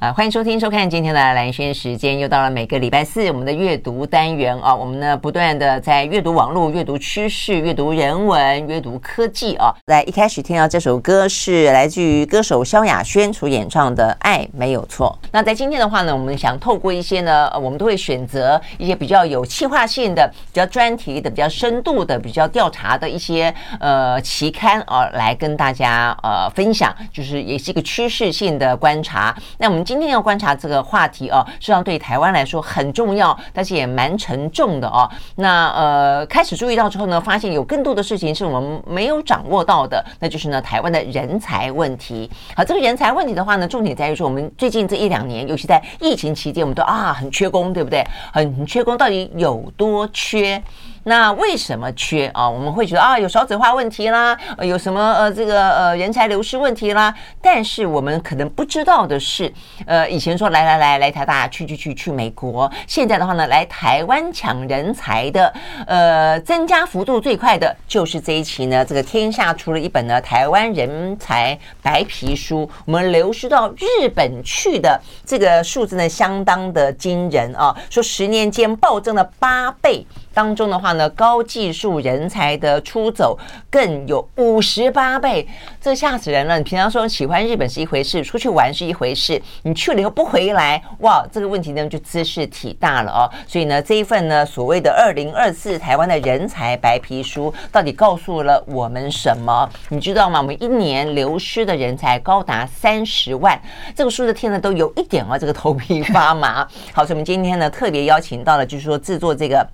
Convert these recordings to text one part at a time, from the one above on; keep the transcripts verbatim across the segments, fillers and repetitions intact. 啊、欢迎收听收看今天的蓝轩时间，又到了每个礼拜四我们的阅读单元啊，我们呢不断的在阅读网络、阅读趋势、阅读人文、阅读科技啊。来，一开始听到这首歌是来自于歌手萧亚轩所演唱的《爱没有错》。那在今天的话呢，我们想透过一些呢，我们都会选择一些比较有企划性的、比较专题的、比较深度的、比较调查的一些呃期刊啊，来跟大家呃分享，就是也是一个趋势性的观察。那我们今今天要观察这个话题啊，实际上对台湾来说很重要，但是也蛮沉重的啊。那呃，开始注意到之后呢，发现有更多的事情是我们没有掌握到的，那就是呢台湾的人才问题。好，这个人才问题的话呢，重点在于说我们最近这一两年，尤其在疫情期间，我们都啊很缺工，对不对？很缺工，到底有多缺？那为什么缺啊？我们会觉得啊，有少子化问题啦，呃、有什么呃这个呃人才流失问题啦。但是我们可能不知道的是，呃，以前说来来来来台大，去去去去美国，现在的话呢，来台湾抢人才的，呃，增加幅度最快的就是这一期呢，这个天下出了一本呢《台湾人才白皮书》，我们流失到日本去的这个数字呢，相当的惊人啊，说十年间暴增了八倍。当中的话呢，高技术人才的出走更有五十八倍，这吓死人了！你平常说喜欢日本是一回事，出去玩是一回事，你去了以后不回来，哇，这个问题呢就姿势体大了哦。所以呢，这一份呢所谓的二零二四台湾的人才白皮书，到底告诉了我们什么？你知道吗？我们一年流失的人才高达三十万，这个数字听了都有一点啊，这个头皮发麻。好，所以我们今天呢特别邀请到了，就是说制作这个。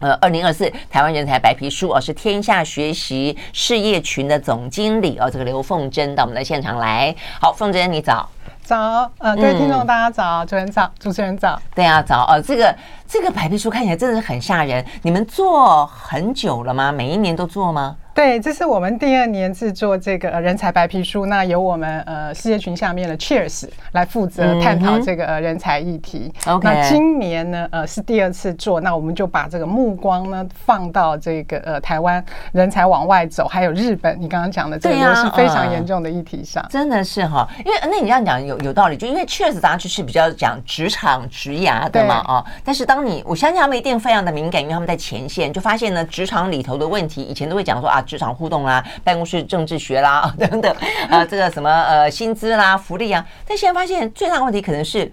呃，二零二四台湾人才白皮书哦，是天下学习事业群的总经理哦，这个刘凤珍到我们的现场来。好，凤珍，你早。早，呃，各位听众大家早，主持人早，主持人早。对啊，早哦，这个这个白皮书看起来真的很吓人，你们做很久了吗？每一年都做吗？对，这是我们第二年制作这个人才白皮书，那由我们呃事业群下面的 Cheers 来负责探讨这个、呃、人才议题。嗯、那今年呢，呃是第二次做，那我们就把这个目光呢放到这个呃台湾人才往外走，还有日本，你刚刚讲的这个都是非常严重的议题上。啊呃、真的是哈、哦，因为那你这样讲有有道理，就因为 Cheers 杂志是比较讲职场职涯的嘛啊、哦，但是当你我相信他们一定非常的敏感，因为他们在前线就发现呢职场里头的问题，以前都会讲说啊。职场互动啦，办公室政治学啦，哦、等等，啊，这个什么呃薪资啦、福利啊，但现在发现最大的问题可能是。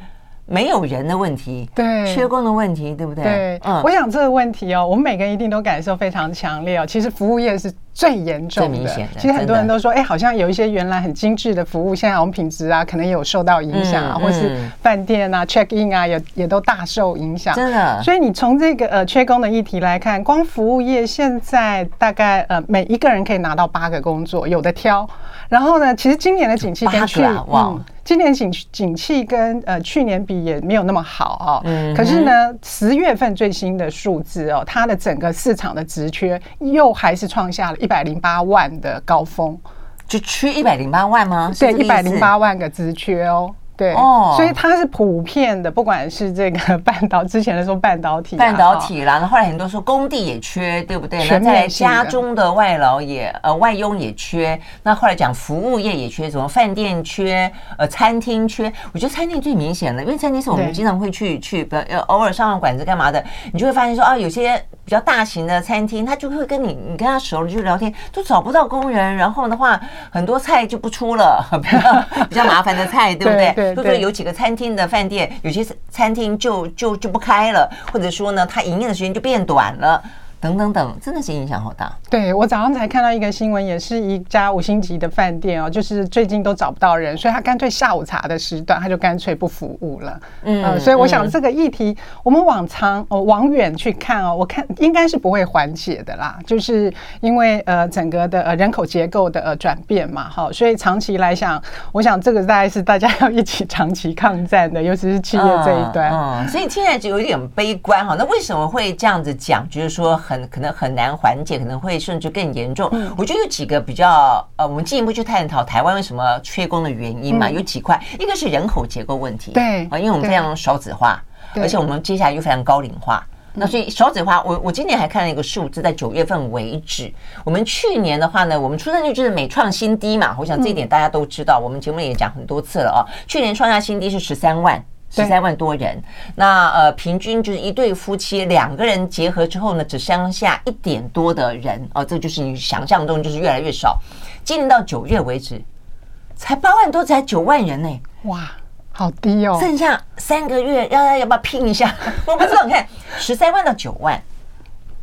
没有人的问题，对，缺工的问题，对不对？对，嗯，我想这个问题哦，我们每个人一定都感受非常强烈哦。其实服务业是最严重的，最明显的。其实很多人都说，哎，好像有一些原来很精致的服务，现在好像品质啊，可能也有受到影响啊，嗯、或是饭店啊、嗯、check in 啊，也也都大受影响。真的。所以你从这个呃缺工的议题来看，光服务业现在大概呃每一个人可以拿到八个工作，有的挑。然后呢，其实今年的景气跟去年、啊嗯、今年景景气跟呃去年比也没有那么好哦。嗯、可是呢，十月份最新的数字哦，它的整个市场的职缺又还是创下了一百零八万的高峰，就缺一百零八万吗？对，一百零八万个职缺哦。对，哦、所以它是普遍的，不管是这个半导之前的说半导体、啊，半导体啦，然后后来很多说工地也缺，对不对？那在家中的外劳也呃外佣也缺，那后来讲服务业也缺，什么饭店缺，呃餐厅缺。我觉得餐厅最明显了，因为餐厅是我们经常会去去，呃偶尔上上馆子干嘛的，你就会发现说啊，有些比较大型的餐厅，他就会跟你你跟他熟了就聊天，都找不到工人，然后的话很多菜就不出了，比较比较麻烦的菜，对不对？对。或者有几个餐厅的饭店，有些餐厅就就就不开了，或者说呢，它营业的时间就变短了。等等等，真的是影响好大。对，我早上才看到一个新闻，也是一家五星级的饭店哦，就是最近都找不到人，所以他干脆下午茶的时段他就干脆不服务了。嗯、呃，所以我想这个议题，嗯、我们往长、哦、往远去看哦，我看应该是不会缓解的啦，就是因为呃整个的、呃、人口结构的呃转变嘛，好，所以长期来想，我想这个大概是大家要一起长期抗战的，尤其是企业这一端。嗯嗯、所以听起来就有一点悲观哈，那为什么会这样子讲？就是说很可能很难缓解，可能会甚至更严重。嗯、我觉得有几个比较呃，我们进一步去探讨台湾为什么缺工的原因嘛，嗯、有几块，一个是人口结构问题，对，啊，因为我们非常少子化，而且我们接下来又非常高龄化。那所以少子化，我我今年还看了一个数字，在九月份为止，我们去年的话呢，我们出生率就是每创新低嘛，我想这一点大家都知道，我们节目也讲很多次了啊，去年创下新低是十三万。十三万多人，那呃，平均就是一对夫妻两个人结合之后呢，只剩下一点多的人哦，这就是你想象中就是越来越少。今年到九月为止，才八万多，才九万人呢、欸，哇，好低哦！剩下三个月，要要不要拼一下？我不知道，你看十三万到九万。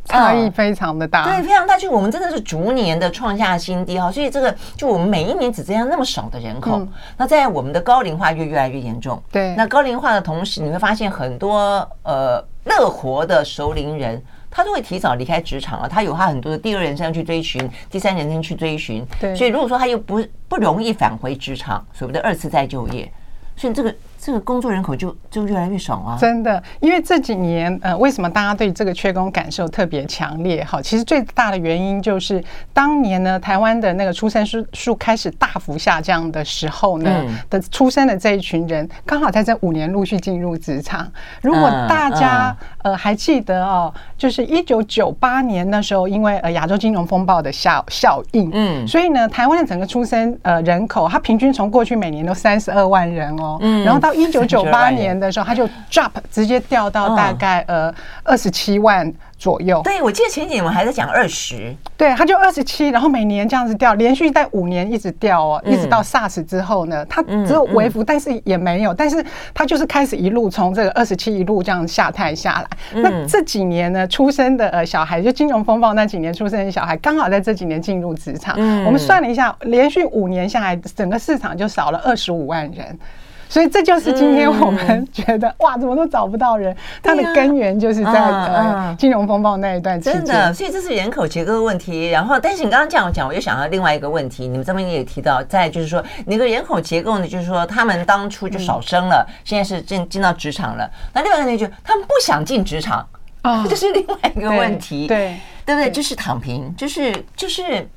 差异非常的大、嗯，对，非常大。就我们真的是逐年的创下新低哈，所以这个就我们每一年只这样那么少的人口，嗯、那在我们的高龄化越越来越严重。对，那高龄化的同时，你会发现很多呃乐活的熟龄人，他都会提早离开职场了，他有他很多的第二人生去追寻，第三人生去追寻。对，所以如果说他又不不容易返回职场，所谓的二次再就业，所以这个。这个工作人口就就越来越少啊！真的，因为这几年，呃，为什么大家对这个缺工感受特别强烈？好，其实最大的原因就是当年呢，台湾的那个出生数开始大幅下降的时候呢，嗯、的出生的这一群人，刚好在这五年陆续进入职场。如果大家、嗯、呃还记得哦，就是一九九八年那时候，因为呃亚洲金融风暴的效效应，嗯，所以呢，台湾的整个出生呃人口，它平均从过去每年都三十二万人哦，嗯、然后到到一九九八年的时候，他就 drop 直接掉到大概呃二十七万左右。对，我记得前几年我们还在讲二十，对，他就二十七，然后每年这样子掉，连续在五年一直掉哦，一直到 SARS 之后呢，他只有微幅，但是也没有，但是他就是开始一路从这个二十七一路这样下探下来。那这几年呢，出生的呃小孩，就金融风暴那几年出生的小孩，刚好在这几年进入职场。我们算了一下，连续五年下来，整个市场就少了二十五万人。所以这就是今天我们觉得、嗯、哇，怎么都找不到人，它的根源就是在、啊呃、金融风暴那一段期间。真的，所以这是人口结构的问题。然后，但是你刚刚这样讲，我就想到另外一个问题，你们这边也提到，再就是说，那个人口结构呢，就是说他们当初就少生了，嗯、现在是进进到职场了。那另外一个呢，就是他们不想进职场，哦、这是另外一个问题，对对不对？就是躺平，就是就是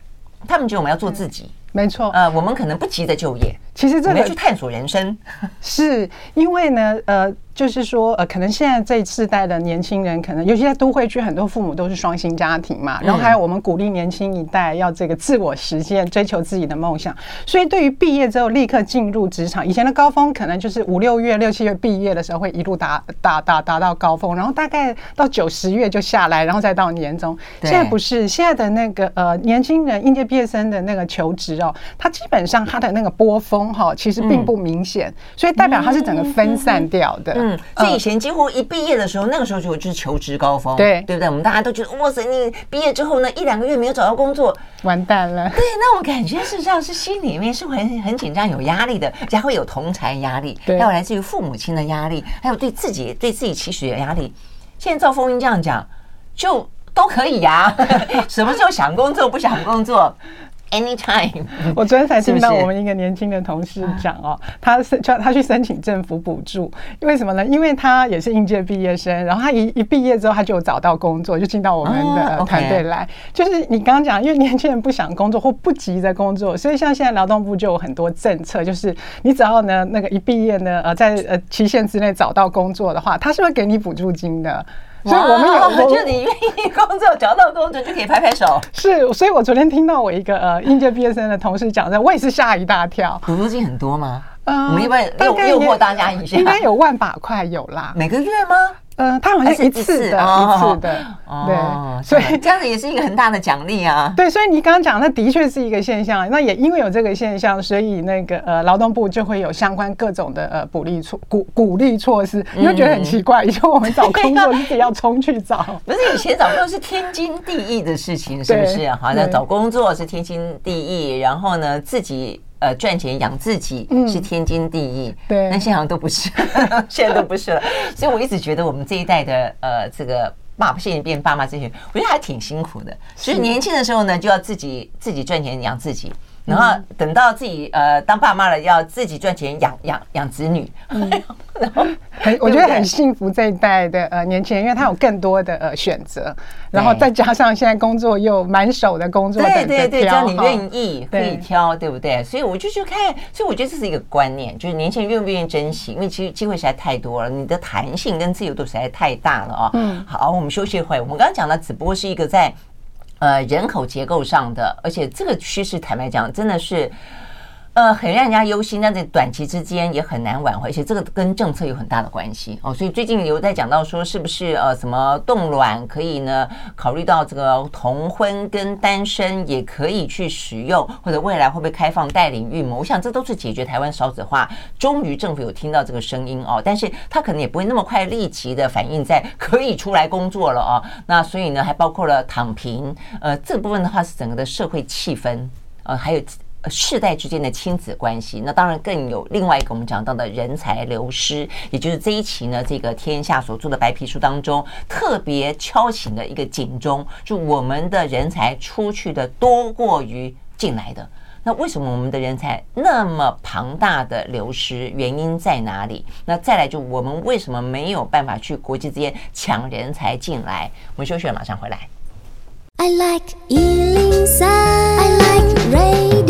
他们觉得我们要做自己。嗯没错，呃，我们可能不急着就业，其实这个去探索人生，是因为呢，呃。就是说，呃，可能现在这一世代的年轻人，可能尤其在都会区，很多父母都是双薪家庭嘛。然后还有我们鼓励年轻一代要这个自我实现，追求自己的梦想。所以对于毕业之后立刻进入职场，以前的高峰可能就是五六月、六七月毕业的时候会一路达达达达到高峰，然后大概到九十月就下来，然后再到年终。现在不是，现在的那个呃年轻人应届毕业生的那个求职哦，他基本上他的那个波峰哈、哦，其实并不明显，嗯、所以代表他是整个分散掉的。嗯嗯嗯嗯，所以以前几乎一毕业的时候，那个时候就是求职高峰，对对不对？我们大家都觉得，哇塞，你毕业之后呢，一两个月没有找到工作，完蛋了。对，那我感觉事实上是心里面是很很紧张、有压力的，然后有同侪压力，还有来自于父母亲的压力，还有对自己对自己期许的压力。现在赵丰英这样讲，就都可以呀、啊，什么时候想工作不想工作。Anytime， 我昨天才听到我们一个年轻的同事讲哦，他是他去申请政府补助，因为什么呢？因为他也是应届毕业生，然后他一一毕业之后他就有找到工作，就进到我们的团队来。就是你刚刚讲，因为年轻人不想工作或不急着工作，所以像现在劳动部就有很多政策，就是你只要呢那个一毕业呢呃在呃期限之内找到工作的话，他是会给你补助金的。所以我们有，我觉得你愿意工作，找到工作就可以拍拍手。是，所以我昨天听到我一个呃应届毕业生的同事讲的，我也是吓一大跳。补助金很多吗？呃，我们一般诱诱惑大家一下，应该有万把块有啦。每个月吗？呃，它好像一次的、哦、一次的、哦、对，所以这样子也是一个很大的奖励啊。对，所以你刚刚讲那的确是一个现象，那也因为有这个现象，所以那个呃劳动部就会有相关各种的呃鼓励措鼓鼓励措施。你就觉得很奇怪，以前、嗯、我们找工作自己要冲去找不是以前找工作是天经地义的事情，是不是？好，那找工作是天经地义，然后呢自己呃，赚钱养自己是天经地义、嗯、对，但现在好像都不是现在都不是了所以我一直觉得我们这一代的呃，这个爸爸现在变爸妈这些，我觉得还挺辛苦的。所以年轻的时候呢就要自己自己赚钱养自己，然后等到自己呃当爸妈了要自己赚钱养养养子女、嗯很我觉得很幸福这一代的呃年轻人，因为他有更多的呃选择，然后再加上现在工作又满手的工作，对对对，只要你愿意可以挑，对不对？所以我就去看，所以我觉得这是一个观念，就是年轻人愿不愿意珍惜，因为其实机会实在太多了，你的弹性跟自由度实在太大了啊、哦。嗯，好，我们休息一会，我们刚刚讲的只不过是一个在呃人口结构上的，而且这个趋势坦白讲真的是。呃，很让人家忧心，但在短期之间也很难挽回，而且这个跟政策有很大的关系哦。所以最近有在讲到说，是不是呃什么冻卵可以呢？考虑到这个同婚跟单身也可以去使用，或者未来会不会开放代领育嘛？我想这都是解决台湾少子化。终于政府有听到这个声音哦，但是他可能也不会那么快立即的反映在可以出来工作了哦。那所以呢，还包括了躺平，呃，这部分的话是整个的社会气氛，呃，还有。世代之间的亲子关系，那当然更有另外一个我们讲到的人才流失，也就是这一期呢这个天下所做的白皮书当中特别敲醒的一个警钟，就我们的人才出去的多过于进来的。那为什么我们的人才那么庞大的流失，原因在哪里？那再来就我们为什么没有办法去国际之间抢人才进来？我们休息了马上回来。I like one oh three, I like radio.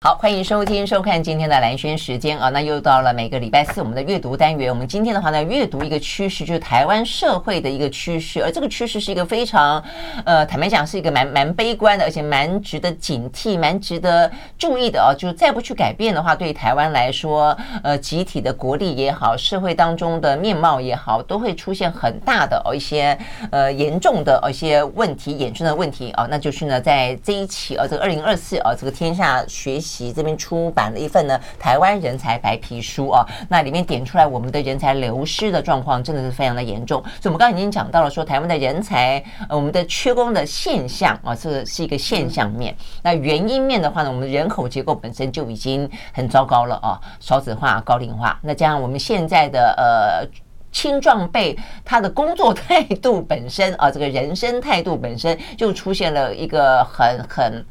好，欢迎收听收看今天的蓝轩时间啊，那又到了每个礼拜四我们的阅读单元。我们今天的话呢，阅读一个趋势，就是台湾社会的一个趋势，而这个趋势是一个非常呃，坦白讲是一个蛮蛮悲观的，而且蛮值得警惕、蛮值得注意的啊。就再不去改变的话，对台湾来说，呃，集体的国力也好，社会当中的面貌也好，都会出现很大的哦一些呃严重的哦一些问题衍生的问题啊。那就是呢，在这一期啊，这个二零二四啊，这个天下学习这边出版了一份呢台湾人才白皮书啊，那里面点出来我们的人才流失的状况真的是非常的严重。所以我们刚才已经讲到了说台湾的人才、呃、我们的缺工的现象啊，这是一个现象面。那原因面的话呢，我们的人口结构本身就已经很糟糕了啊，少子化、高龄化，那加上我们现在的呃青壮辈他的工作态度本身啊，这个人生态度本身就出现了一个很很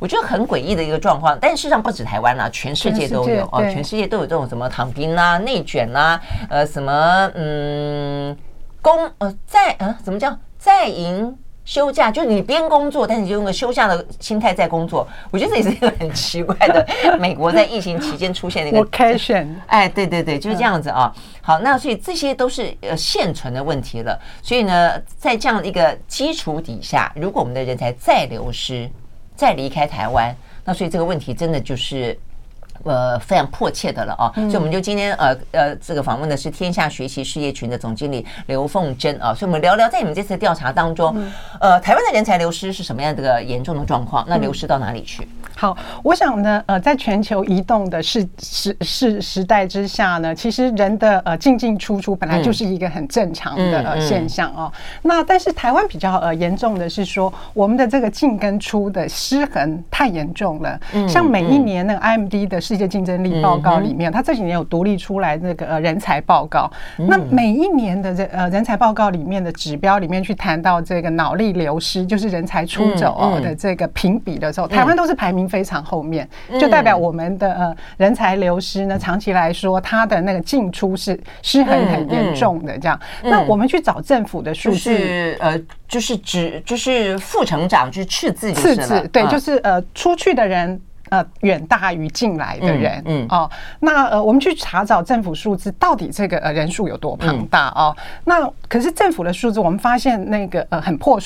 我觉得很诡异的一个状况。但事实上不止台湾啦、啊、全世界都有啊，全世界都有这种什么躺平啦、啊、内卷啦、啊、呃什么嗯工呃在啊怎么叫在营休假，就是你边工作但你就用个休假的心态在工作。我觉得这也是一个很奇怪的美国在疫情期间出现的一个 vacation 哎，对对对，就是这样子啊。好，那所以这些都是呃现存的问题了。所以呢在这样一个基础底下，如果我们的人才再流失再离开台湾，那所以这个问题真的就是呃，非常迫切的了啊，所以我们就今天呃呃，这个访问的是天下学习事业群的总经理刘凤珍啊，所以我们聊聊在你们这次调查当中，呃，台湾的人才流失是什么样的严重的状况？那流失到哪里去？好，我想呢，呃，在全球移动的时时时时代之下呢，其实人的呃进进出出本来就是一个很正常的、嗯呃、现象哦。那但是台湾比较呃严重的是说，我们的这个进跟出的失衡太严重了。嗯、像每一年那个 I M D 的世界竞争力报告里面，嗯、它这几年有独立出来那个、呃、人才报告、嗯。那每一年的这呃人才报告里面的指标里面去谈到这个脑力流失，就是人才出走、哦嗯嗯、的这个评比的时候，台湾都是排名非常后面，就代表我们的、呃、人才流失呢，长期来说它的那个进出是失衡很严重的这样、嗯嗯、那我们去找政府的数据、就是呃就是指就是副成长就是赤字就是了，赤字对、嗯、就是呃出去的人呃，远大于进来的人、嗯嗯、哦，那呃，我们去查找政府数字，到底这个呃人数有多庞大、嗯、哦？那可是政府的数字，我们发现那个呃很破